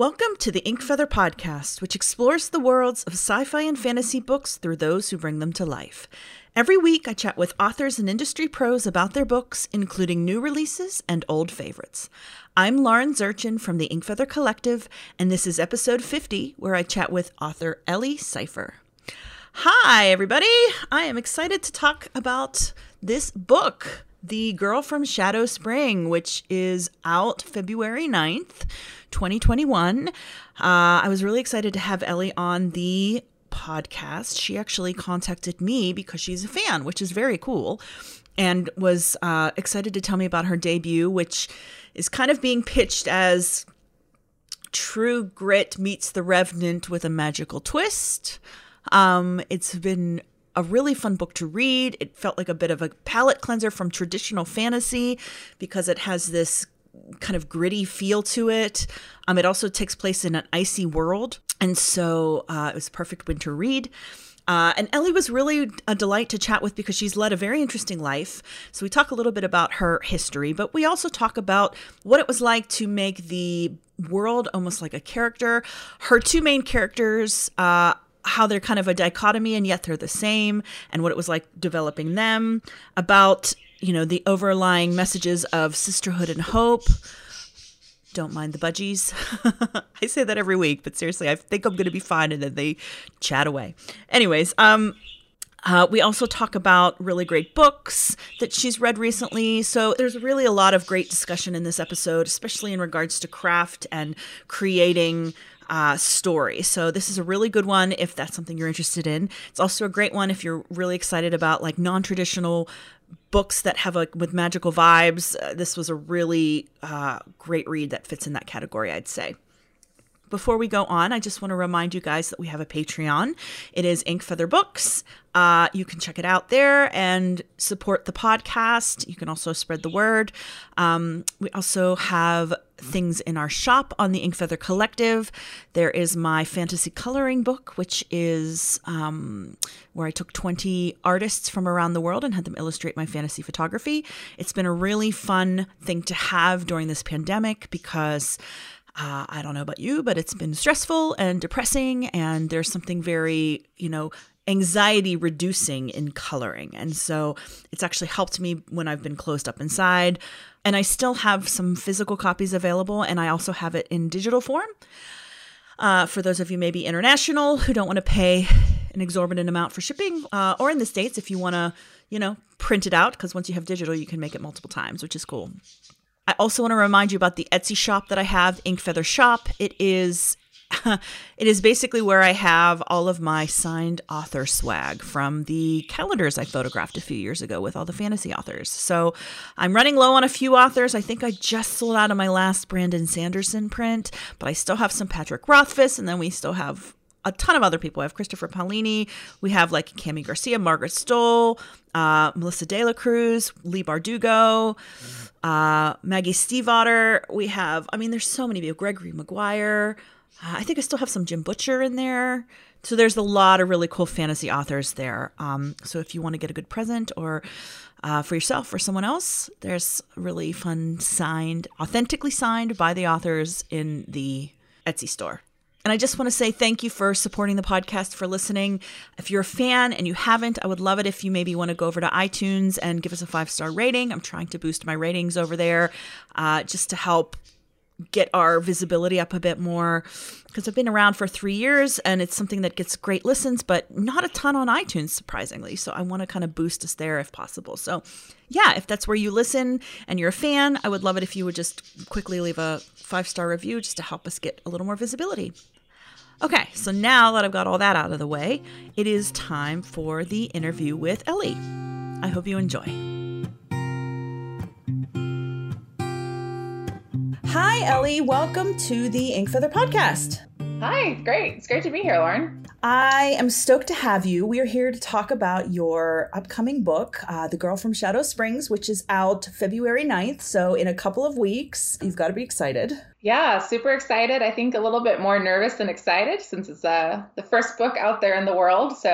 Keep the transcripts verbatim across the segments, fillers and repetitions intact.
Welcome to the Inkfeather Podcast, which explores the worlds of sci-fi and fantasy books through those who bring them to life. Every week, I chat with authors and industry pros about their books, including new releases and old favorites. I'm Lauren Zurchin from the Inkfeather Collective, and this is episode fifty, where I chat with author Ellie Seifer. Hi, everybody! I am excited to talk about this book, The Girl from Shadow Spring, which is out February ninth, twenty twenty-one. Uh, I was really excited to have Ellie on the podcast. She actually contacted me because she's a fan, which is very cool, and was uh, excited to tell me about her debut, which is kind of being pitched as True Grit meets The Revenant with a magical twist. Um, it's been a really fun book to read. It felt like a bit of a palate cleanser from traditional fantasy because it has this kind of gritty feel to it. Um, it also takes place in an icy world. And so uh, it was a perfect winter read. Uh, and Ellie was really a delight to chat with because she's led a very interesting life. So we talk a little bit about her history, but we also talk about what it was like to make the world almost like a character. Her two main characters, uh, how they're kind of a dichotomy and yet they're the same, and what it was like developing them, about, you know, the overlying messages of sisterhood and hope. Don't mind the budgies. I say that every week, but seriously, I think I'm going to be fine. And then they chat away. Anyways, um, uh, we also talk about really great books that she's read recently. So there's really a lot of great discussion in this episode, especially in regards to craft and creating Uh, story. So this is a really good one if that's something you're interested in. It's also a great one if you're really excited about like non-traditional books that have a with magical vibes. Uh, this was a really uh, great read that fits in that category, I'd say. Before we go on, I just want to remind you guys that we have a Patreon. It is Inkfeather Books. Uh, you can check it out there and support the podcast. You can also spread the word. Um, we also have things in our shop on the Inkfeather Collective. There is my fantasy coloring book, which is um, where I took twenty artists from around the world and had them illustrate my fantasy photography. It's been a really fun thing to have during this pandemic because Uh, I don't know about you, but it's been stressful and depressing, and there's something very, you know, anxiety reducing in coloring. And so it's actually helped me when I've been closed up inside. And I still have some physical copies available, and I also have it in digital form. Uh, for those of you maybe international who don't want to pay an exorbitant amount for shipping, uh, or in the States if you want to, you know, print it out, because once you have digital, you can make it multiple times, which is cool. I also want to remind you about the Etsy shop that I have, Inkfeather Shop. It is it is basically where I have all of my signed author swag from the calendars I photographed a few years ago with all the fantasy authors. So I'm running low on a few authors. I think I just sold out of my last Brandon Sanderson print, but I still have some Patrick Rothfuss, and then we still have a ton of other people. I have Christopher Paolini. We have like Cami Garcia, Margaret Stoll, uh, Melissa De La Cruz, Lee Bardugo, uh, Maggie Stiefvater. We have, I mean, there's so many people. Gregory Maguire. Uh, I think I still have some Jim Butcher in there. So there's a lot of really cool fantasy authors there. Um, so if you want to get a good present or uh, for yourself or someone else, there's really fun signed, authentically signed by the authors in the Etsy store. And I just want to say thank you for supporting the podcast, for listening. If you're a fan and you haven't, I would love it if you maybe want to go over to iTunes and give us a five-star rating. I'm trying to boost my ratings over there uh, just to help get our visibility up a bit more, because I've been around for three years and it's something that gets great listens, but not a ton on iTunes, surprisingly. So I want to kind of boost us there if possible. So yeah, if that's where you listen and you're a fan, I would love it if you would just quickly leave a five-star review just to help us get a little more visibility. Okay, so now that I've got all that out of the way, it is time for the interview with Ellie. I hope you enjoy. Hi, Ellie. Welcome to the Inkfeather Podcast. Hi. Great. It's great to be here, Lauren. I am stoked to have you. We are here to talk about your upcoming book, uh, The Girl from Shadow Springs, which is out February ninth. So in a couple of weeks, you've got to be excited. Yeah, super excited. I think a little bit more nervous than excited since it's uh, the first book out there in the world. So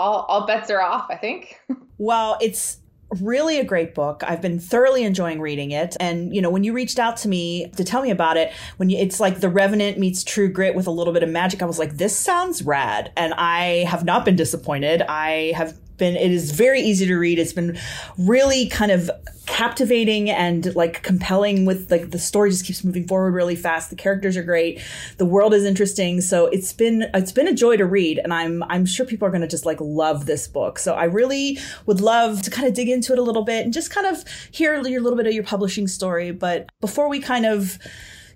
all, all bets are off, I think. Well, it's really a great book. I've been thoroughly enjoying reading it. And, you know, when you reached out to me to tell me about it, when you, it's like The Revenant meets True Grit with a little bit of magic, I was like, this sounds rad. And I have not been disappointed. I have been, it is very easy to read. It's been really kind of captivating and like compelling, with like the story just keeps moving forward really fast. The characters are great. The world is interesting. So it's been, it's been a joy to read. And I'm, I'm sure people are going to just like love this book. So I really would love to kind of dig into it a little bit and just kind of hear a little bit of your publishing story. But before we kind of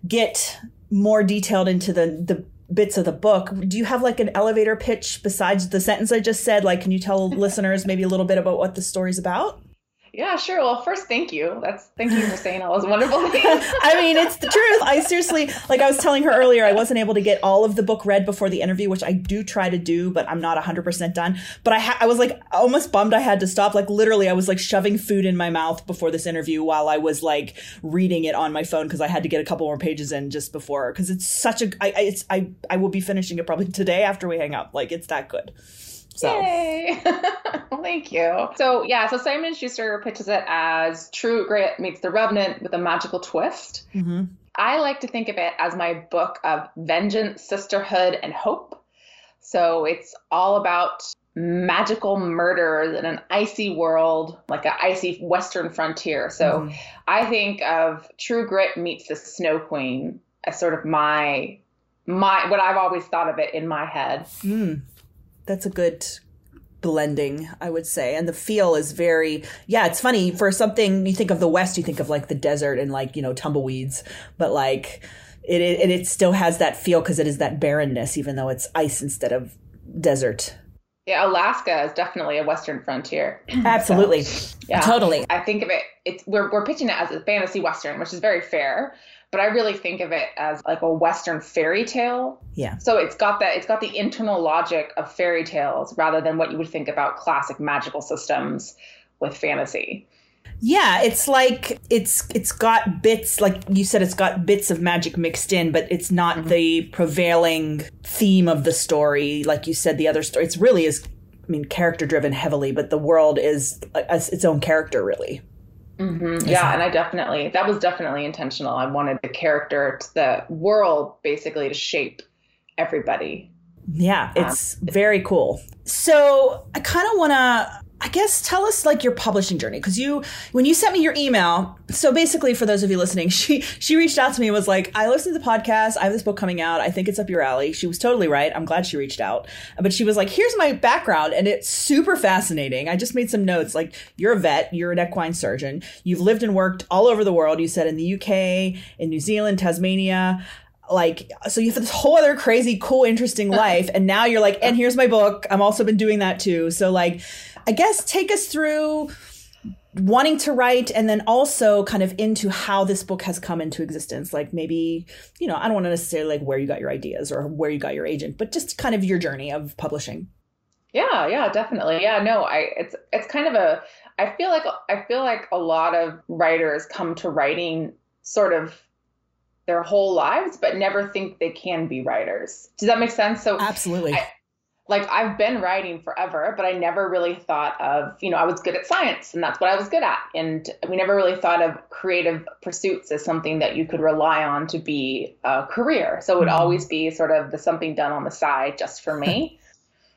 get more detailed into the, the bits of the book, do you have like an elevator pitch besides the sentence I just said? Like, can you tell listeners maybe a little bit about what the story's about? Yeah, sure. Well, first, thank you. That's thank you for saying all those wonderful things. I mean, it's the truth. I seriously, like I was telling her earlier, I wasn't able to get all of the book read before the interview, which I do try to do, but I'm not one hundred percent done. But I ha- I was like almost bummed I had to stop. Like literally, I was like shoving food in my mouth before this interview while I was like reading it on my phone, because I had to get a couple more pages in just before, because it's such a, I, it's, I, I will be finishing it probably today after we hang up. Like, it's that good. So. Yay! Thank you. So yeah, so Simon Schuster pitches it as True Grit meets The Revenant with a magical twist. Mm-hmm. I like to think of it as my book of vengeance, sisterhood, and hope. So it's all about magical murders in an icy world, like an icy western frontier. So mm. I think of True Grit meets the Snow Queen as sort of my my what I've always thought of it in my head. Mm. That's a good blending, I would say. And the feel is very, yeah, it's funny. For something, you think of the West, you think of like the desert and like, you know, tumbleweeds. But like it it, it still has that feel, because it is that barrenness, even though it's ice instead of desert. Yeah, Alaska is definitely a Western frontier. Absolutely. So, yeah. Totally. I think of it, it's, we're, we're pitching it as a fantasy Western, which is very fair. But I really think of it as like a Western fairy tale. Yeah. So it's got that, it's got the internal logic of fairy tales rather than what you would think about classic magical systems with fantasy. Yeah, it's like it's it's got bits, like you said, it's got bits of magic mixed in, but it's not mm-hmm. the prevailing theme of the story. Like you said, the other story, it's really is, I mean, character driven heavily, but the world is uh, its own character, really. Mm-hmm. Yeah, and I definitely, that was definitely intentional. I wanted the character, the world basically to shape everybody. Yeah, it's um, very cool. So I kind of want to, I guess, tell us like your publishing journey, because you, when you sent me your email, so basically for those of you listening, she she reached out to me and was like, I listened to the podcast, I have this book coming out, I think it's up your alley. She was totally right. I'm glad she reached out. But she was like, here's my background, and it's super fascinating. I just made some notes. Like, you're a vet, you're an equine surgeon, you've lived and worked all over the world. You said in the U K, in New Zealand, Tasmania. Like, so you have this whole other crazy, cool, interesting life. And now you're like, and here's my book. I've also been doing that too. So like, I guess take us through wanting to write, and then also kind of into how this book has come into existence. Like maybe, you know, I don't want to necessarily like where you got your ideas or where you got your agent, but just kind of your journey of publishing. Yeah, yeah, definitely. Yeah, no, I, it's, it's kind of a, I feel like, I feel like a lot of writers come to writing sort of their whole lives, but never think they can be writers. Does that make sense? So absolutely. I, like I've been writing forever, but I never really thought of, you know, I was good at science and that's what I was good at. And we never really thought of creative pursuits as something that you could rely on to be a career. So it would mm-hmm. always be sort of the something done on the side just for me.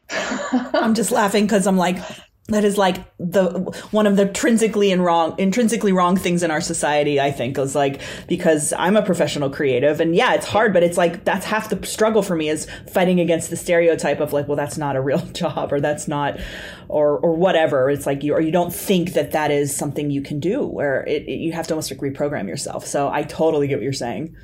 I'm just laughing because I'm like, that is like the one of the intrinsically and wrong, intrinsically wrong things in our society, I think, is like, because I'm a professional creative and yeah, it's hard, but it's like, that's half the struggle for me is fighting against the stereotype of like, well, that's not a real job, or that's not, or, or whatever. It's like you, or you don't think that that is something you can do, where it, it you have to almost like reprogram yourself. So I totally get what you're saying.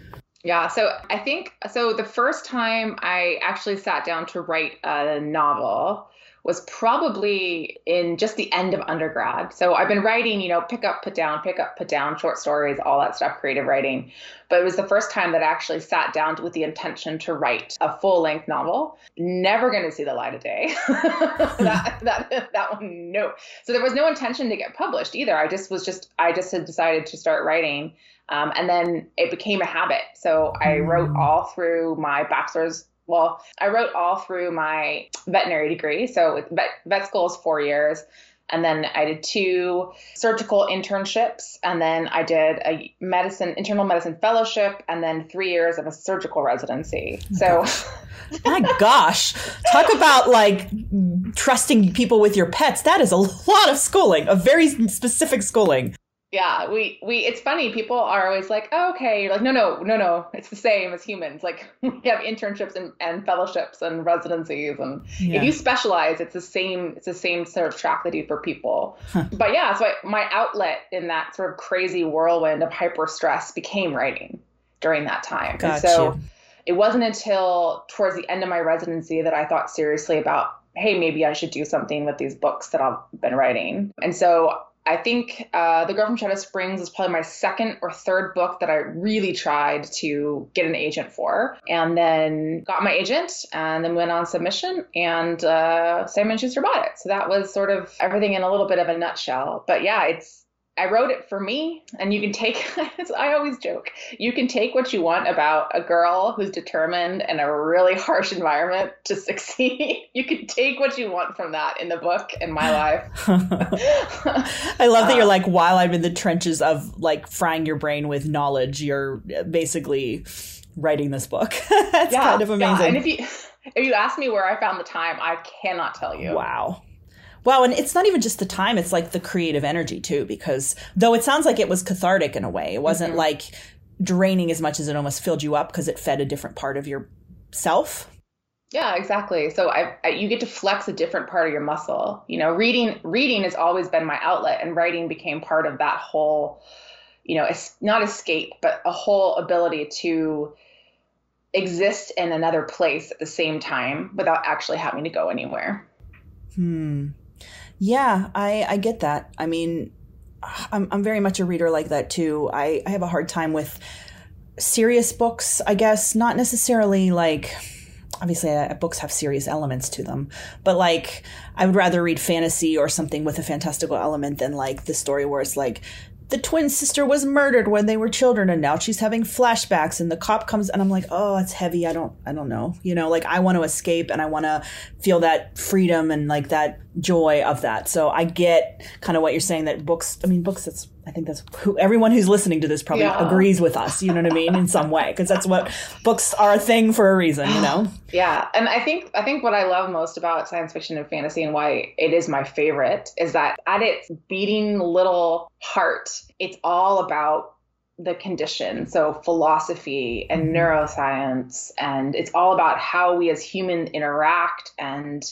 Yeah. So I think, so the first time I actually sat down to write a novel was probably in just the end of undergrad. So I've been writing, you know, pick up, put down, pick up, put down, short stories, all that stuff, creative writing. But it was the first time that I actually sat down with the intention to write a full-length novel. Never going to see the light of day. that, that, that one, no. So there was no intention to get published either. I just was just, I just had decided to start writing. Um, and then it became a habit. So I mm. wrote all through my bachelor's. Well, I wrote all through my veterinary degree. So vet, vet school is four years. And then I did two surgical internships, and then I did a medicine, internal medicine fellowship, and then three years of a surgical residency. Oh, so, gosh. My gosh, talk about like trusting people with your pets. That is a lot of schooling, a very specific schooling. Yeah, we, we, it's funny. People are always like, oh, okay. You're like, no, no, no, no. It's the same as humans. Like we have internships and, and fellowships and residencies. And yeah. if you specialize, it's the same, it's the same sort of track that you do for people. Huh. But yeah, so I, my outlet in that sort of crazy whirlwind of hyper stress became writing during that time. Gotcha. And so it wasn't until towards the end of my residency that I thought seriously about, hey, maybe I should do something with these books that I've been writing. And so I think uh, The Girl from Shadow Springs is probably my second or third book that I really tried to get an agent for, and then got my agent and then went on submission, and uh, Simon Schuster bought it. So that was sort of everything in a little bit of a nutshell. But yeah, it's I wrote it for me, and you can take, I always joke, you can take what you want about a girl who's determined in a really harsh environment to succeed. You can take what you want from that in the book, in my life. I love that you're like, while I'm in the trenches of like frying your brain with knowledge, you're basically writing this book. That's yeah, kind of amazing. Yeah. And if you, if you ask me where I found the time, I cannot tell you. Wow. Wow. And it's not even just the time. It's like the creative energy, too, because though it sounds like it was cathartic in a way, it wasn't mm-hmm. like draining as much as it almost filled you up because it fed a different part of yourself. Yeah, exactly. So I, I, you get to flex a different part of your muscle. You know, reading reading has always been my outlet, and writing became part of that whole, you know, it's not escape, but a whole ability to exist in another place at the same time without actually having to go anywhere. Hmm. Yeah, I, I get that. I mean, I'm I'm very much a reader like that, too. I, I have a hard time with serious books, I guess. Not necessarily like, obviously, I, books have serious elements to them. But like, I would rather read fantasy or something with a fantastical element than like the story where it's like, the twin sister was murdered when they were children, and now she's having flashbacks, and the cop comes, and I'm like, oh, it's heavy. I don't, I don't know. You know, like I want to escape, and I want to feel that freedom and like that joy of that. So I get kind of what you're saying, that books, I mean, books, that's, I think that's who everyone who's listening to this probably yeah. agrees with us. You know what I mean? In some way, because that's what books are, a thing for a reason, you know? Yeah. And I think, I think what I love most about science fiction and fantasy, and why it is my favorite, is that at its beating little heart, it's all about the condition. So philosophy and neuroscience, and it's all about how we as humans interact and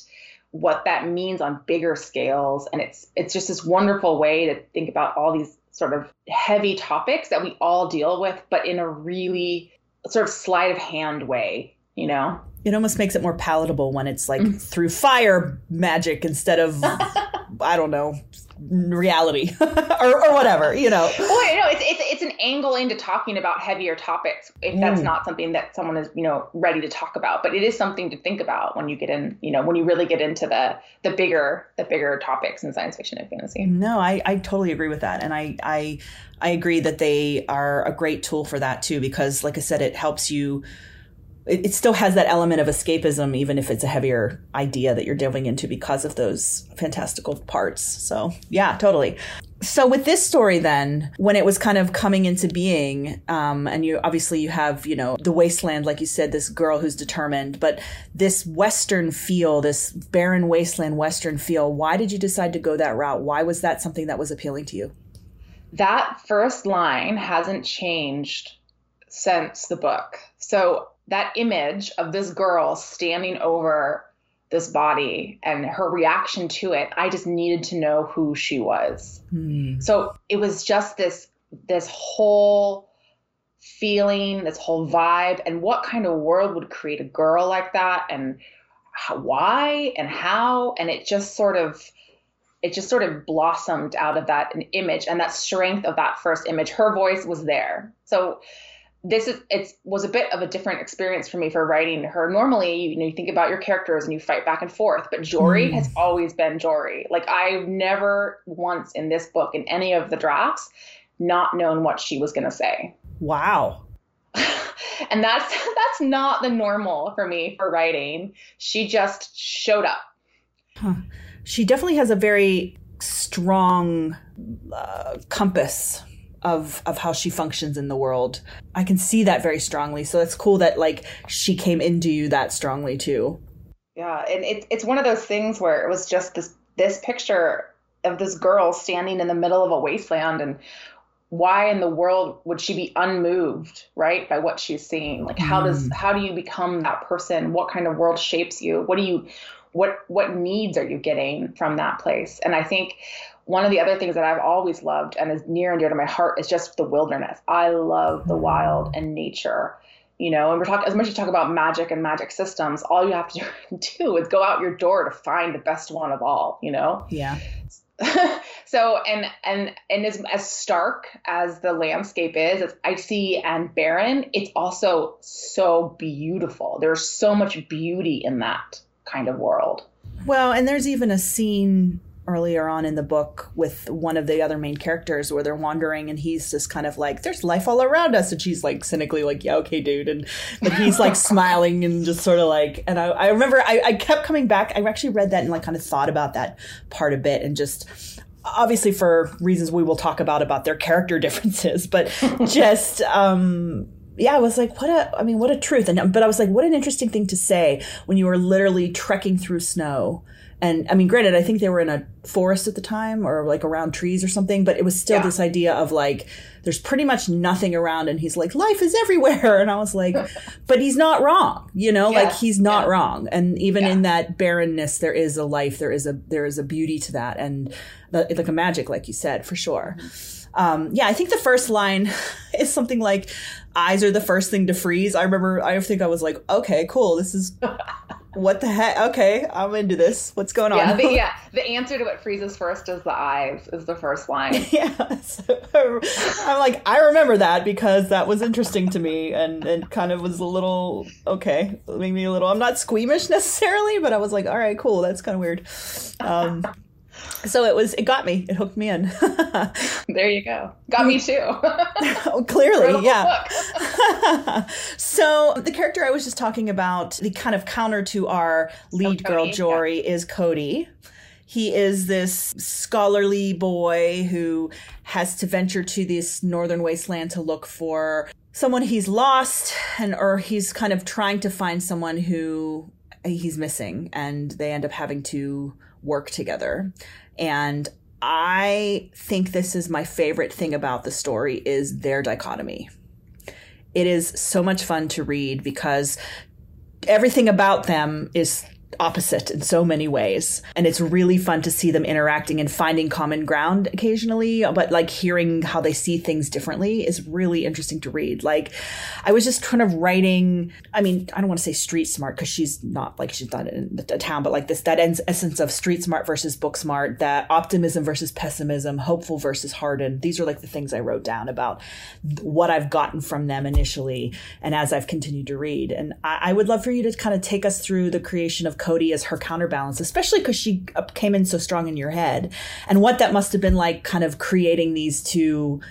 what that means on bigger scales. And it's, it's just this wonderful way to think about all these sort of heavy topics that we all deal with, but in a really sort of sleight of hand way, you know? It almost makes it more palatable when it's like mm-hmm. through fire magic instead of, I don't know, reality or, or whatever, you know? Well, you know, it's, it's, it's an angle into talking about heavier topics if that's mm. not something that someone is, you know, ready to talk about. But it is something to think about when you get in, you know, when you really get into the, the bigger, the bigger topics in science fiction and fantasy. No, I, I totally agree with that. And I, I, I agree that they are a great tool for that too, because like I said, it helps you, it still has that element of escapism, even if it's a heavier idea that you're delving into because of those fantastical parts. So, yeah, totally. So with this story then, when it was kind of coming into being, um, and you obviously you have, you know, the wasteland, like you said, this girl who's determined, but this Western feel, this barren wasteland Western feel, why did you decide to go that route? Why was that something that was appealing to you? That first line hasn't changed since the book. So that image of this girl standing over this body and her reaction to it, I just needed to know who she was. Mm. So it was just this, this whole feeling, this whole vibe, and what kind of world would create a girl like that, and how, why and how. And it just sort of, it just sort of blossomed out of that image and that strength of that first image. Her voice was there. So This is it was a bit of a different experience for me for writing her. Normally, you know, you think about your characters and you fight back and forth, but Jory mm. has always been Jory. Like I've never once in this book, in any of the drafts, not known what she was going to say. Wow. And that's that's not the normal for me for writing. She just showed up. Huh. She definitely has a very strong uh, compass of of how she functions in the world. I can see that very strongly. So it's cool that like she came into you that strongly too. Yeah, and it, it's one of those things where it was just this this picture of this girl standing in the middle of a wasteland, and why in the world would she be unmoved, right, by what she's seeing? Like, how does, how do you become that person? What kind of world shapes you? What do you, what, what needs are you getting from that place? And I think one of the other things that I've always loved and is near and dear to my heart is just the wilderness. I love the wild and nature, you know, and we're talking, as much as you talk about magic and magic systems, all you have to do is go out your door to find the best one of all, you know? Yeah. So, and, and, and as, as stark as the landscape is, it's icy and barren, it's also so beautiful. There's so much beauty in that kind of world. Well, and there's even a scene earlier on in the book with one of the other main characters where they're wandering and he's just kind of like, there's life all around us. And she's like cynically like, yeah, okay, dude. And but he's like smiling and just sort of like, and I, I remember I, I kept coming back. I actually read that and like kind of thought about that part a bit, and just obviously for reasons we will talk about, about their character differences, but just, um, yeah, I was like, what a, I mean, what a truth. And, but I was like, what an interesting thing to say when you were literally trekking through snow. And I mean, granted, I think they were in a forest at the time or like around trees or something, but it was still yeah. this idea of like, there's pretty much nothing around. And he's like, life is everywhere. And I was like, but he's not wrong, you know, yeah. like he's not yeah. wrong. And even yeah. in that barrenness, there is a life, there is a, there is a beauty to that. And the, like a magic, like you said, for sure. Um, yeah, I think the first line is something like, eyes are the first thing to freeze. I remember, I think I was like, okay, cool. This is... What the heck? Okay, I'm into this. What's going on? Yeah, the, yeah. the answer to what freezes first is the eyes, is the first line. Yeah. So, I'm like, I remember that because that was interesting to me, and it kind of was a little, okay, made me a little, I'm not squeamish necessarily, but I was like, all right, cool. That's kind of weird. Um, so it was, it got me. It hooked me in. There you go. Got me too. Oh, clearly, yeah. So the character I was just talking about, the kind of counter to our lead oh, girl, Cody, Jory, yeah. is Cody. He is this scholarly boy who has to venture to this northern wasteland to look for someone he's lost, and or he's kind of trying to find someone who he's missing, and they end up having to work together. And I think this is my favorite thing about the story, is their dichotomy. It is so much fun to read because everything about them is opposite in so many ways. And it's really fun to see them interacting and finding common ground occasionally, but like hearing how they see things differently is really interesting to read. Like I was just kind of writing, I mean, I don't want to say street smart because she's not like, she's not in a town, but like this, that essence of street smart versus book smart, that optimism versus pessimism, hopeful versus hardened. These are like the things I wrote down about what I've gotten from them initially and as I've continued to read. And I, I would love for you to kind of take us through the creation of Cody as her counterbalance, especially because she came in so strong in your head, and what that must have been like kind of creating these two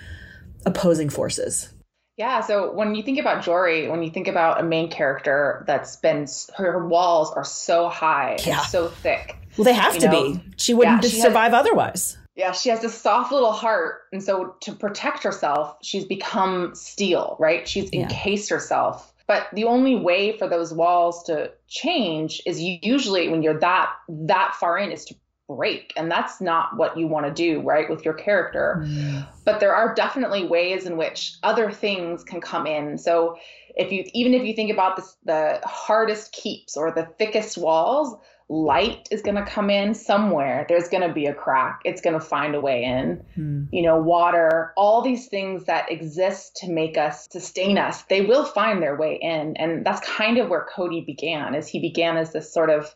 opposing forces. Yeah. So when you think about Jory, when you think about a main character that's been, her walls are so high, yeah. so thick. Well, they have to know? be. She wouldn't yeah, she survive has, otherwise. Yeah. She has this soft little heart. And so to protect herself, she's become steel, right? She's yeah. encased herself. But the only way for those walls to change is usually when you're that that far in is to break. And that's not what you want to do, right, with your character. Mm. But there are definitely ways in which other things can come in. So if you even if you think about this, the hardest keeps or the thickest walls, light is going to come in somewhere. There's going to be a crack. It's going to find a way in, mm. you know, water, all these things that exist to make us, sustain us, they will find their way in. And that's kind of where Cody began, is he began as this sort of,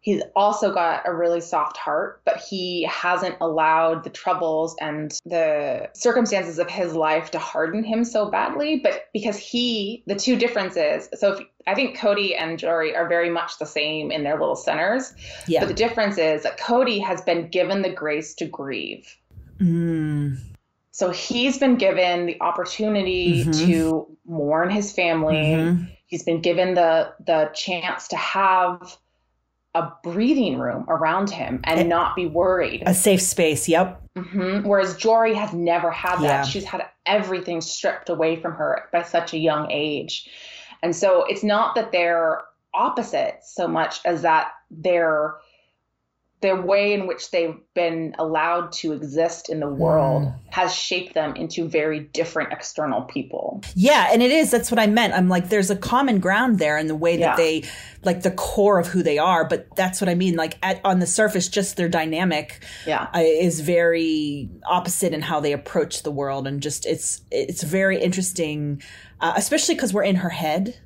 he's also got a really soft heart, but he hasn't allowed the troubles and the circumstances of his life to harden him so badly. But because he, the two differences, so if I think Cody and Jory are very much the same in their little centers. Yeah. But the difference is that Cody has been given the grace to grieve. Mm. So he's been given the opportunity mm-hmm. to mourn his family. Mm-hmm. He's been given the the chance to have a breathing room around him and it, not be worried. A safe space. Yep. Mm-hmm. Whereas Jory has never had that. Yeah. She's had everything stripped away from her by such a young age. And so it's not that they're opposites so much as that their their way in which they've been allowed to exist in the world mm. has shaped them into very different external people. Yeah. And it is, that's what I meant. I'm like, there's a common ground there in the way that yeah. they, like the core of who they are, but that's what I mean. Like at, on the surface, just their dynamic yeah. uh, is very opposite in how they approach the world. And just, it's, it's very interesting, uh, especially because we're in her head.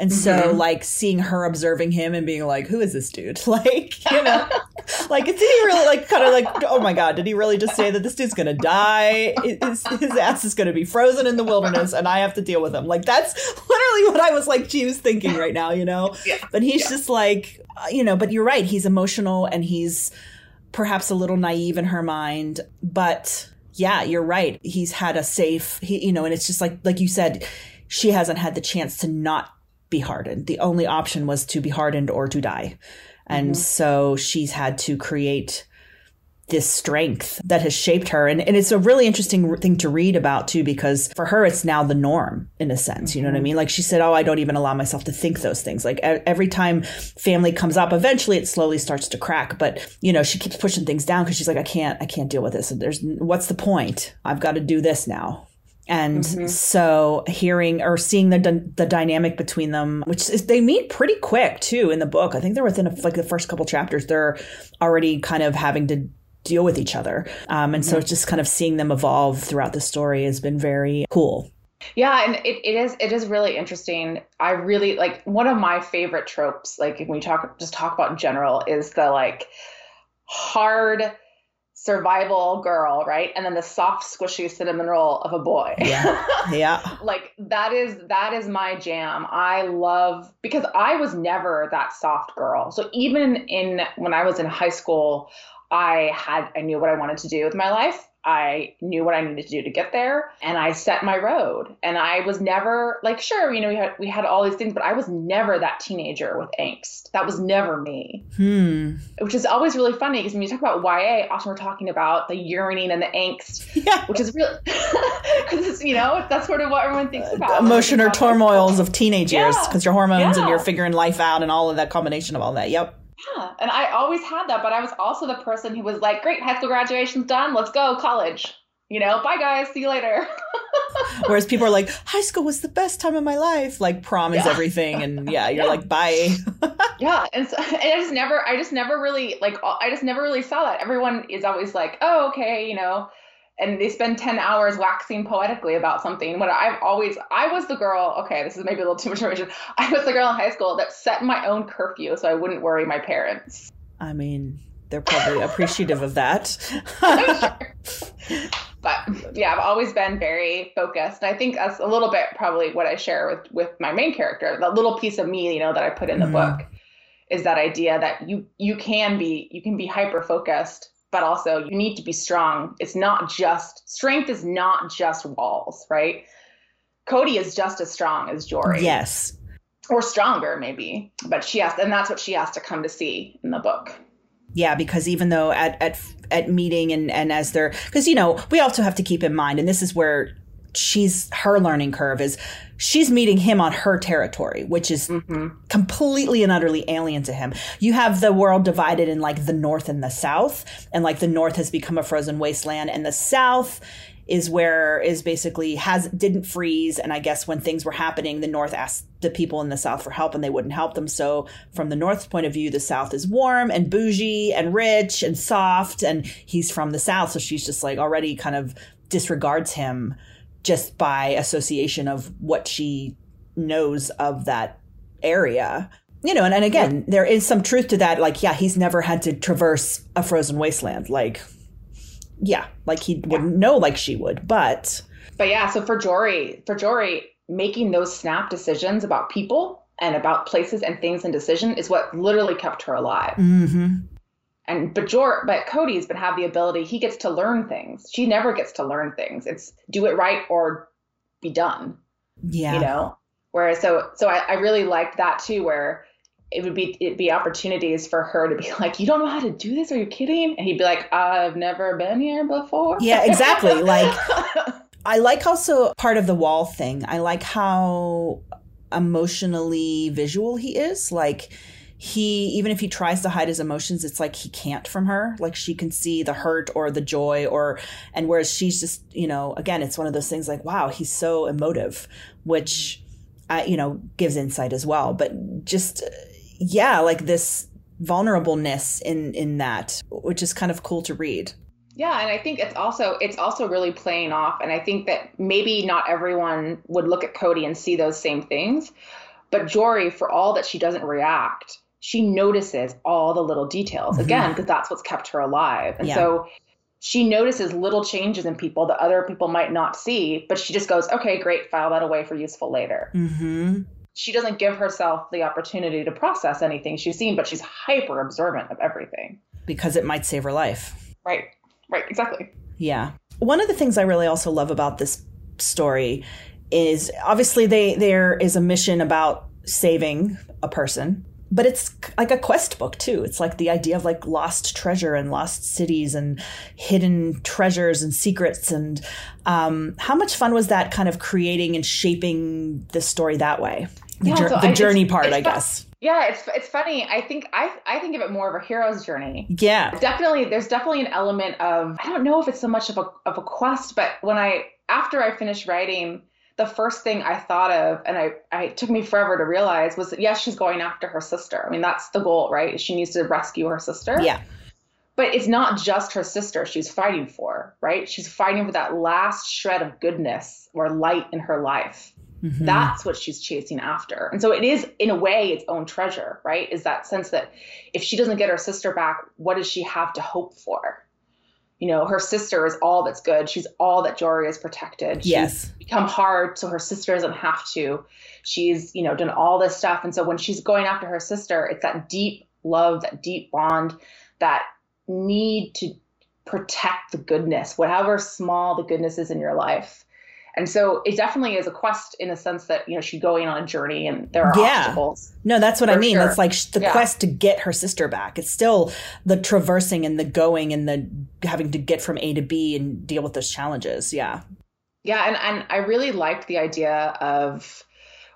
And so, mm-hmm. like, seeing her observing him and being like, who is this dude? Like, you know, like, did he really, like, kind of like, oh, my God, did he really just say that this dude's going to die? His, his ass is going to be frozen in the wilderness and I have to deal with him. Like, that's literally what I was like, she was thinking right now, you know? Yeah. But he's yeah. just like, you know, but you're right. He's emotional and he's perhaps a little naive in her mind. But, yeah, you're right. He's had a safe, he, you know, and it's just like, like you said, she hasn't had the chance to not be hardened. The only option was to be hardened or to die. And mm-hmm. so she's had to create this strength that has shaped her. And, and it's a really interesting thing to read about too, because for her, it's now the norm in a sense. Mm-hmm. You know what I mean? Like she said, oh, I don't even allow myself to think those things. Like every time family comes up, eventually it slowly starts to crack, but you know, she keeps pushing things down because she's like, I can't, I can't deal with this. And there's, what's the point? I've got to do this now. And mm-hmm. so hearing or seeing the the dynamic between them, which is, they meet pretty quick, too, in the book. I think they're within a, like the first couple chapters, they're already kind of having to deal with each other. Um, and mm-hmm. so just kind of seeing them evolve throughout the story has been very cool. Yeah, and it, it is it is really interesting. I really like one of my favorite tropes, like when we talk just talk about in general, is the like hard survival girl, right? And then the soft, squishy cinnamon roll of a boy. Yeah, yeah. Like that is that is my jam. I love, because I was never that soft girl. So even in when I was in high school, I had I knew what I wanted to do with my life. I knew what I needed to do to get there, and I set my road. And I was never like, sure, you know, we had we had all these things, but I was never that teenager with angst. That was never me. Hmm. Which is always really funny because when you talk about Y A, often we're talking about the yearning and the angst, yeah. which is real because you know that's sort of what everyone thinks about. Uh, emotion or turmoils of teenage years because yeah. your hormones yeah. and you're figuring life out and all of that combination of all that. Yep. Yeah, and I always had that, but I was also the person who was like, great, high school graduation's done, let's go, college. You know, bye guys, see you later. Whereas people are like, high school was the best time of my life, like prom is yeah. everything, and yeah, you're yeah. like, bye. yeah, and, so, and I just never, I just never really, like, I just never really saw that. Everyone is always like, oh, okay, you know, and they spend ten hours waxing poetically about something. When I've always, I was the girl, okay, this is maybe a little too much information. I was the girl in high school that set my own curfew so I wouldn't worry my parents. I mean, they're probably appreciative of that. I'm sure. But yeah, I've always been very focused. And I think that's a little bit probably what I share with, with my main character, that little piece of me, you know, that I put in the mm. book is that idea that you, you can be, you can be hyper-focused, but also you need to be strong. It's not just, strength is not just walls, right? Cody is just as strong as Jory. Yes. Or stronger maybe, but she has, and that's what she has to come to see in the book. Yeah, because even though at, at, at meeting and, and as they're, because, you know, we also have to keep in mind, and this is where she's, her learning curve is she's meeting him on her territory, which is mm-hmm. completely and utterly alien to him. You have the world divided in like the North and the South, and like the North has become a frozen wasteland and the South is where is basically has didn't freeze. And I guess when things were happening, the North asked the people in the South for help and they wouldn't help them. So from the North's point of view, the South is warm and bougie and rich and soft, and he's from the South. So she's just like already kind of disregards him just by association of what she knows of that area, you know, and, and again, yeah. there is some truth to that. Like, yeah, he's never had to traverse a frozen wasteland. Like, yeah, like he yeah. wouldn't know like she would, but. But yeah, so for Jory, for Jory, making those snap decisions about people and about places and things and decision is what literally kept her alive. Mm-hmm. And but Jor, but Cody's been have the ability. He gets to learn things. She never gets to learn things. It's do it right or be done. Yeah, you know. Whereas so so I, I really liked that too. Where it would be, it'd be opportunities for her to be like, you don't know how to do this? Are you kidding? And he'd be like, I've never been here before. Yeah, exactly. Like, I like also part of the wall thing. I like how emotionally visual he is. Like, he, even if he tries to hide his emotions, it's like he can't from her. Like, she can see the hurt or the joy, or, and whereas she's just, you know, again, it's one of those things like, wow, he's so emotive, which, I, you know, gives insight as well. But just, yeah, like this vulnerableness in, in that, which is kind of cool to read. Yeah. And I think it's also, it's also really playing off. And I think that maybe not everyone would look at Cody and see those same things, but Jory, for all that she doesn't react, she notices all the little details, again, because mm-hmm. that's what's kept her alive. And yeah. so she notices little changes in people that other people might not see, but she just goes, okay, great, file that away for useful later. Mm-hmm. She doesn't give herself the opportunity to process anything she's seen, but she's hyper observant of everything. Because it might save her life. Right, right, exactly. Yeah. One of the things I really also love about this story is obviously they there is a mission about saving a person, but it's like a quest book too. It's like the idea of like lost treasure and lost cities and hidden treasures and secrets. And um, how much fun was that kind of creating and shaping the story that way? The, yeah, ju- so the I, journey it's, part, it's I guess. Fun. Yeah, it's it's funny. I think I I think of it more of a hero's journey. Yeah, definitely. There's definitely an element of, I don't know if it's so much of a of a quest, but when I after I finished writing, the first thing I thought of, and I, I it took me forever to realize, was that, yes, she's going after her sister. I mean, that's the goal, right? She needs to rescue her sister. Yeah. But it's not just her sister she's fighting for, right? She's fighting for that last shred of goodness or light in her life. Mm-hmm. That's what she's chasing after. And so it is, in a way, its own treasure, right? Is that sense that if she doesn't get her sister back, what does she have to hope for? You know, her sister is all that's good. She's all that Jory has protected. She's yes. become hard so her sister doesn't have to. She's, you know, done all this stuff. And so when she's going after her sister, it's that deep love, that deep bond, that need to protect the goodness, whatever small the goodness is in your life. And so it definitely is a quest in the sense that, you know, she's going on a journey and there are yeah. obstacles. No, that's what I mean. Sure. That's like the yeah. quest to get her sister back. It's still the traversing and the going and the having to get from A to B and deal with those challenges. Yeah. Yeah. And, and I really liked the idea of,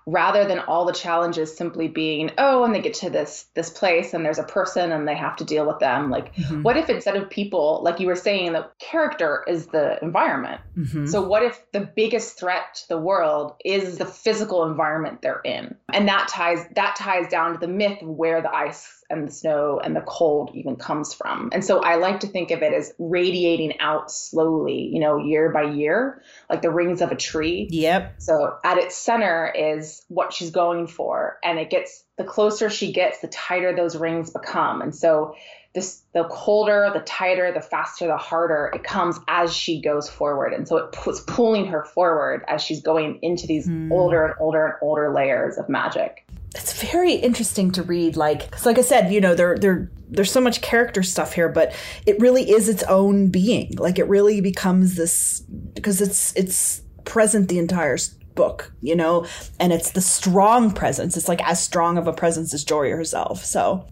rather than all the challenges simply being, oh, and they get to this this place and there's a person and they have to deal with them. Like, mm-hmm. what if instead of people, like you were saying, the character is the environment. Mm-hmm. So what if the biggest threat to the world is the physical environment they're in? And that ties that ties down to the myth of where the ice and the snow and the cold even comes from. And so I like to think of it as radiating out slowly, you know, year by year, like the rings of a tree. Yep. So at its center is what she's going for. And it gets, the closer she gets, the tighter those rings become. And so this, the colder, the tighter, the faster, the harder it comes as she goes forward. And so it p- it's pulling her forward as she's going into these mm. older and older and older layers of magic. It's very interesting to read, like, because like I said, you know, there, there, there's so much character stuff here, but it really is its own being. Like, it really becomes this, because it's, it's present the entire book, you know, and it's the strong presence. It's like as strong of a presence as Jory herself. So,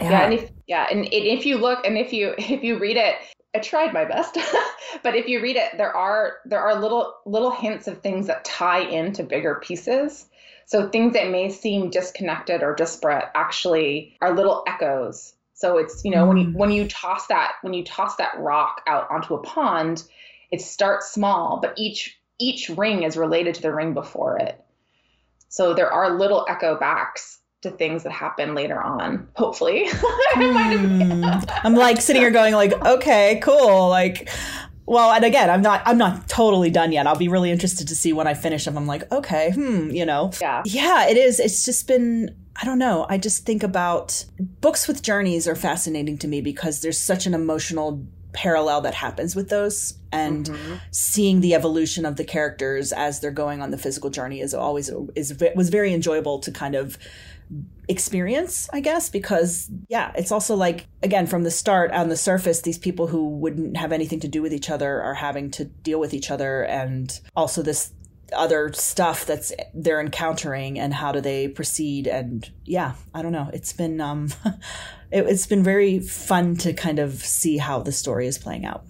yeah. Yeah, and if, yeah, and if you look, and if you, if you read it, I tried my best, but if you read it, there are, there are little, little hints of things that tie into bigger pieces. So things that may seem disconnected or disparate actually are little echoes. So it's, you know, mm. when you when you toss that when you toss that rock out onto a pond, it starts small, but each each ring is related to the ring before it. So there are little echo backs to things that happen later on, hopefully. mm. I'm like sitting here going like, okay, cool. Like, well, and again, I'm not I'm not totally done yet. I'll be really interested to see when I finish them. I'm like, OK, hmm, you know. Yeah. Yeah, it is. It's just been, I don't know. I just think about books with journeys are fascinating to me because there's such an emotional parallel that happens with those. And mm-hmm. seeing the evolution of the characters as they're going on the physical journey is always is was very enjoyable to kind of experience, I guess, because, yeah, it's also like, again, from the start on the surface, these people who wouldn't have anything to do with each other are having to deal with each other. And also this other stuff that's they're encountering and how do they proceed. And yeah, I don't know. It's been um, it, it's been very fun to kind of see how the story is playing out.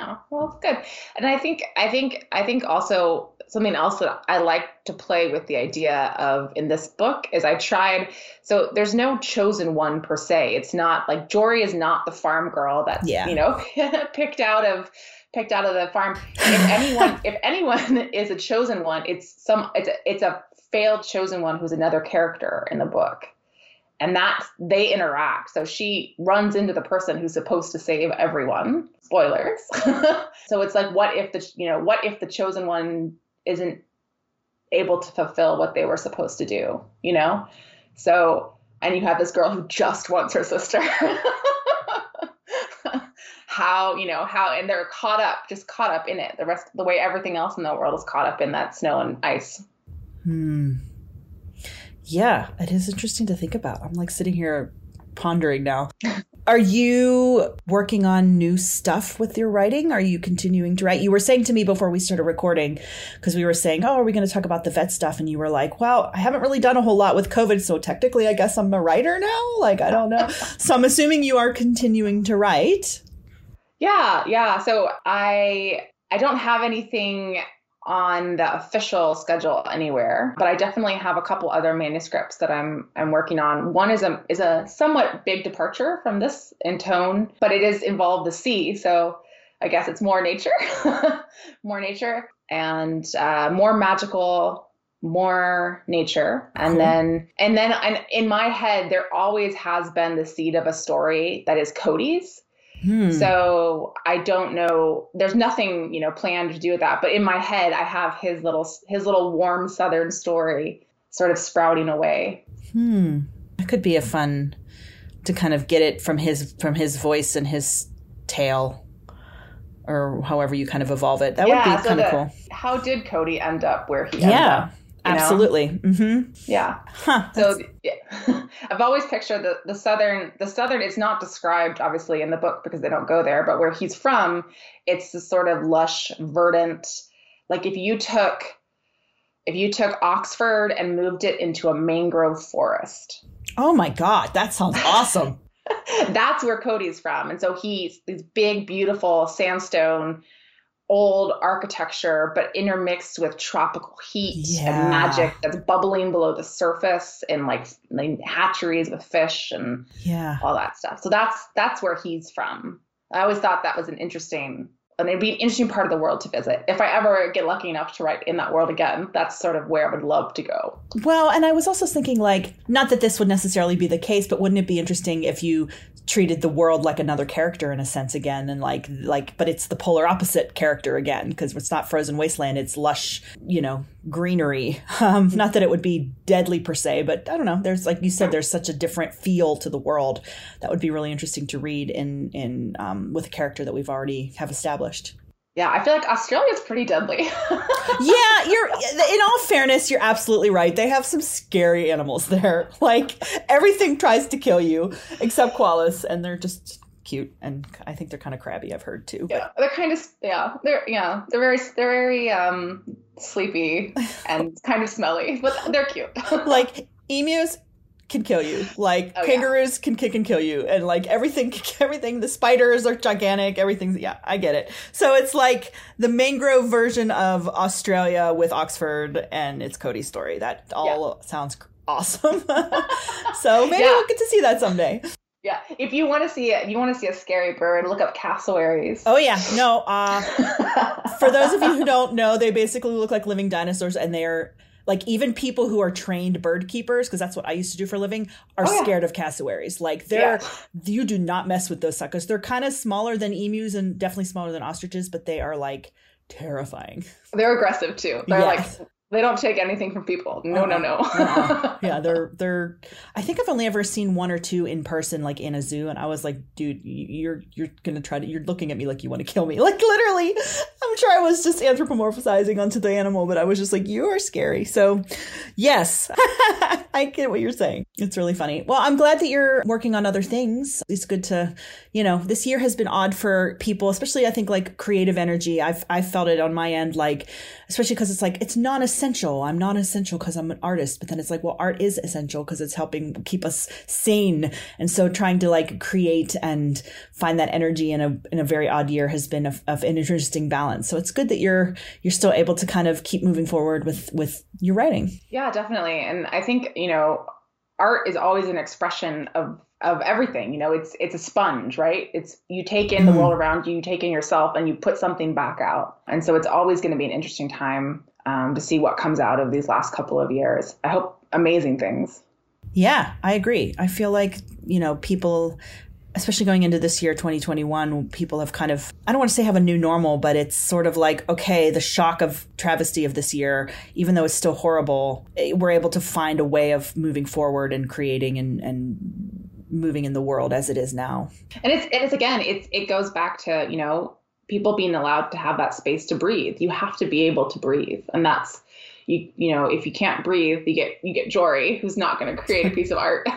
Oh, well, good. And I think I think I think also something else that I like to play with the idea of in this book is I tried. So there's no chosen one per se. It's not like Jory is not the farm girl that's yeah. you know picked out of. picked out of the farm. If anyone, if anyone is a chosen one, it's some, it's a, it's a failed chosen one who's another character in the book, and that's they interact. So she runs into the person who's supposed to save everyone. Spoilers. So it's like, what if the, you know, what if the chosen one isn't able to fulfill what they were supposed to do, you know? So, and you have this girl who just wants her sister. How, you know, how, and they're caught up, just caught up in it. The rest, the way everything else in the world is caught up in that snow and ice. Hmm. Yeah, it is interesting to think about. I'm like sitting here pondering now. Are you working on new stuff with your writing? Are you continuing to write? You were saying to me before we started recording, because we were saying, oh, are we going to talk about the vet stuff? And you were like, well, I haven't really done a whole lot with COVID. So technically, I guess I'm a writer now. Like, I don't know. So I'm assuming you are continuing to write. Yeah, yeah. So I I don't have anything on the official schedule anywhere, but I definitely have a couple other manuscripts that I'm I'm working on. One is a is a somewhat big departure from this in tone, but it is involved the sea, so I guess it's more nature, more nature, and uh, more magical. more nature. And cool. then, and then I, in my head, there always has been the seed of a story that is Cody's. Hmm. So I don't know, there's nothing, you know, planned to do with that. But in my head, I have his little, his little warm Southern story sort of sprouting away. Hmm. It could be a fun to kind of get it from his, from his voice and his tale, or however you kind of evolve it. That yeah, would be so kind of cool. How did Cody end up where he ended yeah. up? You Absolutely. Mm-hmm. Yeah. Huh, so yeah. I've always pictured the, the Southern, the Southern is not described obviously in the book because they don't go there, but where he's from, it's this sort of lush, verdant, like if you took, if you took Oxford and moved it into a mangrove forest. Oh my God. That sounds awesome. That's where Cody's from. And so he's these big, beautiful sandstone, old architecture, but intermixed with tropical heat yeah. and magic that's bubbling below the surface and like, like hatcheries with fish and yeah. all that stuff. So that's, that's where he's from. I always thought that was an interesting, and it'd be an interesting part of the world to visit. If I ever get lucky enough to write in that world again, that's sort of where I would love to go. Well, and I was also thinking like, not that this would necessarily be the case, but wouldn't it be interesting if you treated the world like another character in a sense again? And like, like, but it's the polar opposite character again, because it's not frozen wasteland, it's lush, you know, greenery. Um, not that it would be deadly per se, but I don't know. There's, like you said, there's such a different feel to the world. That would be really interesting to read in, in um, with a character that we've already have established. Yeah, I feel like Australia's pretty deadly. Yeah, you're. In all fairness, you're absolutely right. They have some scary animals there. Like everything tries to kill you except koalas, and they're just cute. And I think they're kind of crabby. I've heard too. But. Yeah, they're kind of yeah. They're yeah. They're very they're very um, sleepy and kind of smelly, but they're cute. Like emus can kill you, like oh, kangaroos yeah. can kick and kill you, and like everything everything the spiders are gigantic, everything's yeah I get it. So it's like the mangrove version of Australia with Oxford, and it's Cody's story. That all yeah. sounds awesome. So maybe yeah. we'll get to see that someday. Yeah, if you want to see it, you want to see a scary bird, look up cassowaries. Oh yeah, no uh for those of you who don't know, they basically look like living dinosaurs, and they're like even people who are trained bird keepers, because that's what I used to do for a living, are oh, yeah. scared of cassowaries. Like they're, yeah. you do not mess with those suckers. They're kind of smaller than emus and definitely smaller than ostriches, but they are like terrifying. They're aggressive too. They're yes. like, they don't take anything from people. No, uh-huh. no, no. uh-huh. Yeah, they're, they're, I think I've only ever seen one or two in person, like in a zoo. And I was like, dude, you're, you're going to try to, you're looking at me like you want to kill me. Like literally I'm sure I was just anthropomorphizing onto the animal, but I was just like, you are scary. So yes, I get what you're saying. It's really funny. Well, I'm glad that you're working on other things. It's good to, you know, this year has been odd for people, especially I think like creative energy. I've, I've felt it on my end, like, especially because it's like, it's non-essential. I'm non-essential because I'm an artist, but then it's like, well, art is essential because it's helping keep us sane. And so trying to like create and find that energy in a, in a very odd year has been of, of an interesting balance. So it's good that you're, you're still able to kind of keep moving forward with, with your writing. Yeah, definitely. And I think, you know, art is always an expression of, of everything. You know, it's, it's a sponge, right? It's, you take in the world around you, you take in yourself, and you put something back out. And so it's always going to be an interesting time um, to see what comes out of these last couple of years. I hope amazing things. Yeah, I agree. I feel like, you know, people, especially going into this year, twenty twenty-one, people have kind of, I don't want to say have a new normal, but it's sort of like, okay, the shock of travesty of this year, even though it's still horrible, we're able to find a way of moving forward and creating and, and moving in the world as it is now. And it's, it's again, it's, it goes back to, you know, people being allowed to have that space to breathe. You have to be able to breathe. And that's, you, you know, if you can't breathe, you get, you get Jory, who's not going to create a piece of art,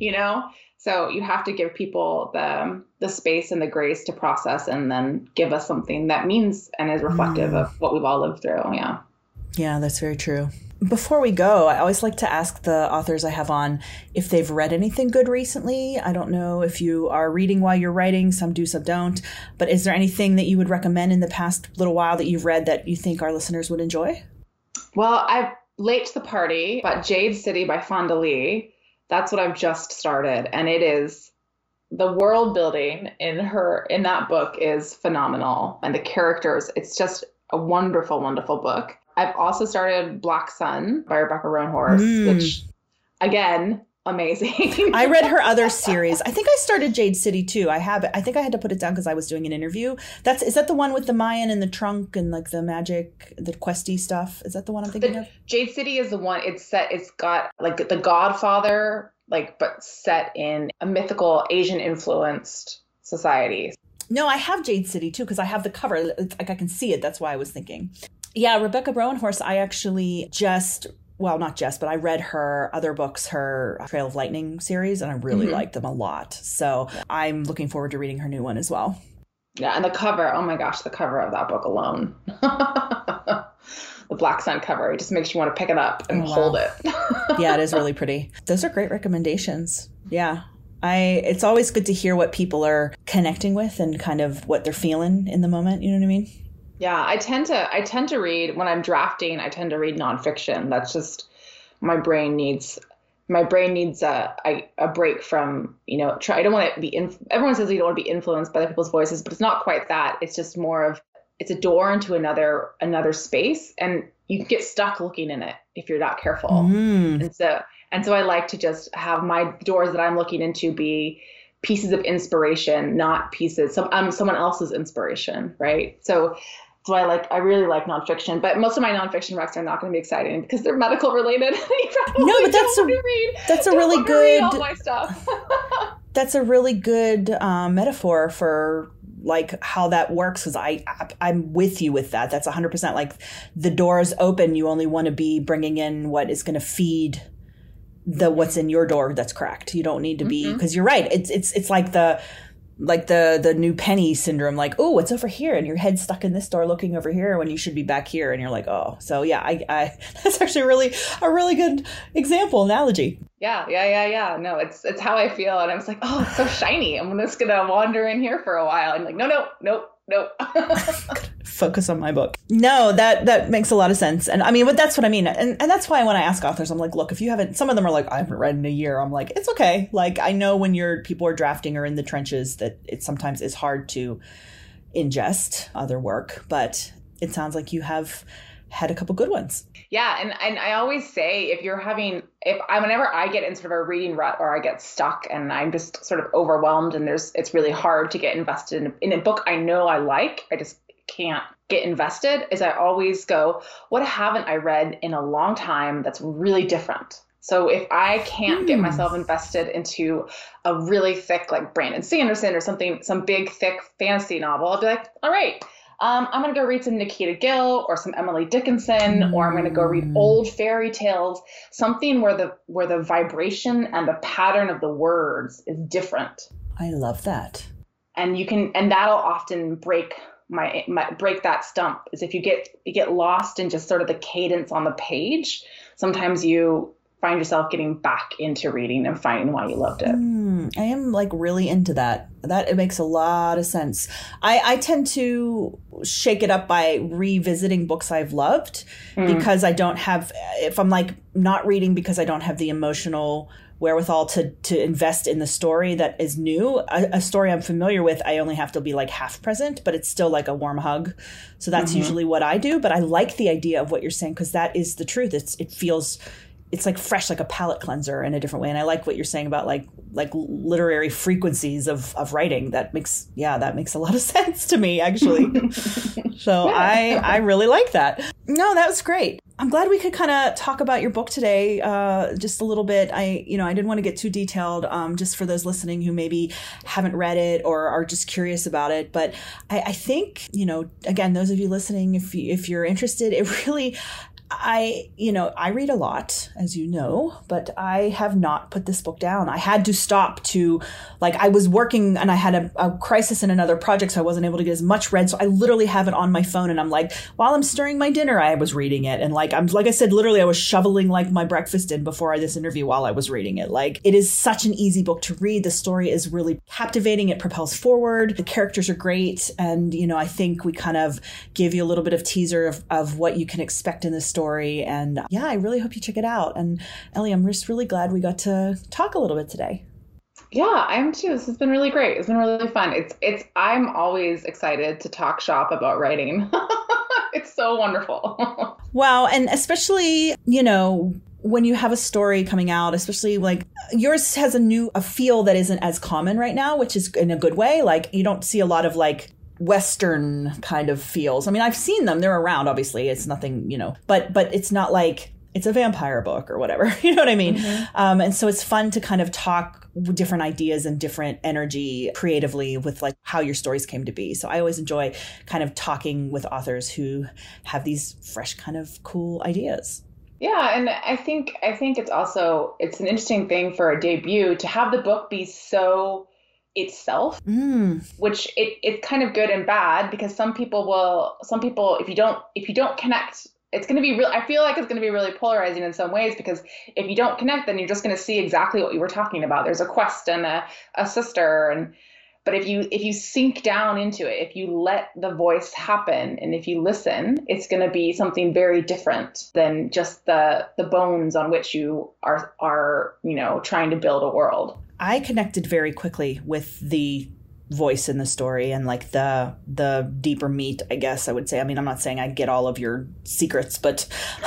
you know? So you have to give people the the space and the grace to process and then give us something that means and is reflective mm. of what we've all lived through. Yeah. Yeah, that's very true. Before we go, I always like to ask the authors I have on if they've read anything good recently. I don't know if you are reading while you're writing. Some do, some don't. But is there anything that you would recommend in the past little while that you've read that you think our listeners would enjoy? Well, I'm late to the party, but Jade City by Fonda Lee. That's what I've just started. And it is, the world building in her, in that book is phenomenal. And the characters, it's just a wonderful, wonderful book. I've also started Black Sun by Rebecca Roanhorse, mm. which again, amazing. I read her other series. I think I started Jade City too. I have, I think I had to put it down cause I was doing an interview. That's, is that the one with the Mayan and the trunk and like the magic, the questy stuff? Is that the one I'm thinking the, of? Jade City is the one, it's set, it's got like the Godfather, like, but set in a mythical Asian influenced society. No, I have Jade City too. Cause I have the cover. It's like, I can see it. That's why I was thinking. Yeah. Rebecca Roanhorse. I actually just Well, not just, but I read her other books, her Trail of Lightning series, and I really mm-hmm. liked them a lot. So yeah. I'm looking forward to reading her new one as well. Yeah. And the cover, oh my gosh, the cover of that book alone. The Black Sun cover. It just makes you want to pick it up and oh, wow. hold it. Yeah, it is really pretty. Those are great recommendations. Yeah. I, it's always good to hear what people are connecting with and kind of what they're feeling in the moment. You know what I mean? Yeah, I tend to I tend to read when I'm drafting. I tend to read nonfiction. That's just my brain needs my brain needs a a, a break from, you know. Try, I don't want to be. Inf- everyone says you don't want to be influenced by other people's voices, but it's not quite that. It's just more of it's a door into another another space, and you can get stuck looking in it if you're not careful. Mm. And so and so I like to just have my doors that I'm looking into be pieces of inspiration, not pieces some um, someone else's inspiration, right? So. So I like, I really like nonfiction, but most of my nonfiction recs are not going to be exciting because they're medical related. No, but that's a that's a really good all my stuff. That's a really good um, metaphor for like how that works because I, I I'm with you with that. That's one hundred percent like the door is open. You only want to be bringing in what is going to feed the what's in your door that's cracked. You don't need to be because mm-hmm. you're right. It's it's it's like the. Like the the new penny syndrome, like, oh, it's over here and your head's stuck in this door looking over here when you should be back here. And you're like, oh, so yeah, I, I that's actually really a really good example analogy. Yeah, yeah, yeah, yeah. No, it's it's how I feel. And I was like, oh, it's so shiny. I'm just going to wander in here for a while. And like, no, no, no, no. Focus on my book. No, that that makes a lot of sense. And I mean, but that's what I mean. And and that's why when I ask authors, I'm like, look, if you haven't, some of them are like, I haven't read in a year. I'm like, it's okay. Like, I know when you're people are drafting or in the trenches that it sometimes is hard to ingest other work. But it sounds like you have had a couple good ones. Yeah. And, and I always say if you're having, if I, whenever I get in sort of a reading rut or I get stuck and I'm just sort of overwhelmed and there's, it's really hard to get invested in, in a book I know I like, I just can't get invested is I always go, what haven't I read in a long time that's really different? So if I can't mm. get myself invested into a really thick, like Brandon Sanderson or something, some big, thick fantasy novel, I'll be like, all right, um, I'm going to go read some Nikita Gill or some Emily Dickinson, mm. or I'm going to go read old fairy tales, something where the where the vibration and the pattern of the words is different. I love that. And you can, and that'll often break my, my break that stump, is if you get you get lost in just sort of the cadence on the page, sometimes you find yourself getting back into reading and finding why you loved it. Mm, I am like really into that. That it makes a lot of sense. I, I tend to shake it up by revisiting books I've loved mm. because I don't have, if I'm like not reading because I don't have the emotional wherewithal to to invest in the story that is new. A, a story I'm familiar with, I only have to be like half present, but it's still like a warm hug. So that's mm-hmm. usually what I do. But I like the idea of what you're saying, because that is the truth. It's it feels it's like fresh, like a palate cleanser in a different way. And I like what you're saying about like like literary frequencies of of writing. That makes yeah, that makes a lot of sense to me, actually. So yeah. I I really like that. No, that was great. I'm glad we could kind of talk about your book today uh, just a little bit. I, you know, I didn't want to get too detailed um, just for those listening who maybe haven't read it or are just curious about it. But I, I think, you know, again, those of you listening, if you, if you're interested, it really, I, you know, I read a lot, as you know, but I have not put this book down. I had to stop to, like, I was working and I had a, a crisis in another project, so I wasn't able to get as much read. So I literally have it on my phone, and I'm like, while I'm stirring my dinner, I was reading it. And like, I'm, like I said, literally, I was shoveling like my breakfast in before this interview while I was reading it. Like, it is such an easy book to read. The story is really captivating. It propels forward. The characters are great. And, you know, I think we kind of give you a little bit of teaser of, of what you can expect in this story. And yeah, I really hope you check it out. And Ellie, I'm just really glad we got to talk a little bit today. Yeah, I am too. This has been really great. It's been really fun. It's, it's, I'm always excited to talk shop about writing. It's so wonderful. Wow. And especially, you know, when you have a story coming out, especially like yours has a new, a feel that isn't as common right now, which is in a good way. Like, you don't see a lot of like Western kind of feels. I mean, I've seen them. They're around, obviously. It's nothing, you know, but but it's not like it's a vampire book or whatever. You know what I mean? Mm-hmm. Um, and so it's fun to kind of talk different ideas and different energy creatively with like how your stories came to be. So I always enjoy kind of talking with authors who have these fresh kind of cool ideas. Yeah. And I think I think it's also it's an interesting thing for a debut to have the book be so itself, mm. which it it's kind of good and bad, because some people will, some people, if you don't, if you don't connect, it's going to be real. I feel like it's going to be really polarizing in some ways, because if you don't connect, then you're just going to see exactly what you were talking about. There's a quest and a, a sister. And, but if you, if you sink down into it, if you let the voice happen and if you listen, it's going to be something very different than just the, the bones on which you are, are, you know, trying to build a world. I connected very quickly with the voice in the story and like the the deeper meat, I guess I would say. I mean, I'm not saying I get all of your secrets, but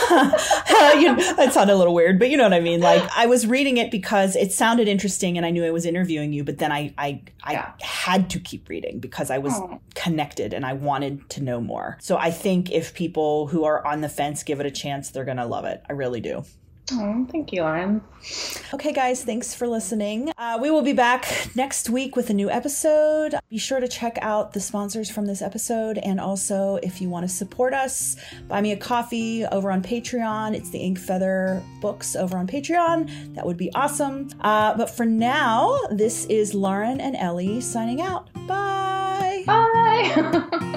you know, that sounded a little weird, but you know what I mean? Like, I was reading it because it sounded interesting and I knew I was interviewing you, but then I I, I yeah. had to keep reading because I was oh. connected and I wanted to know more. So I think if people who are on the fence give it a chance, they're going to love it. I really do. Oh, thank you, Lauren. Okay, guys, thanks for listening. Uh, we will be back next week with a new episode. Be sure to check out the sponsors from this episode. And also, if you want to support us, buy me a coffee over on Patreon. It's the Inkfeather Books over on Patreon. That would be awesome. Uh, but for now, this is Lauren and Ellie signing out. Bye. Bye.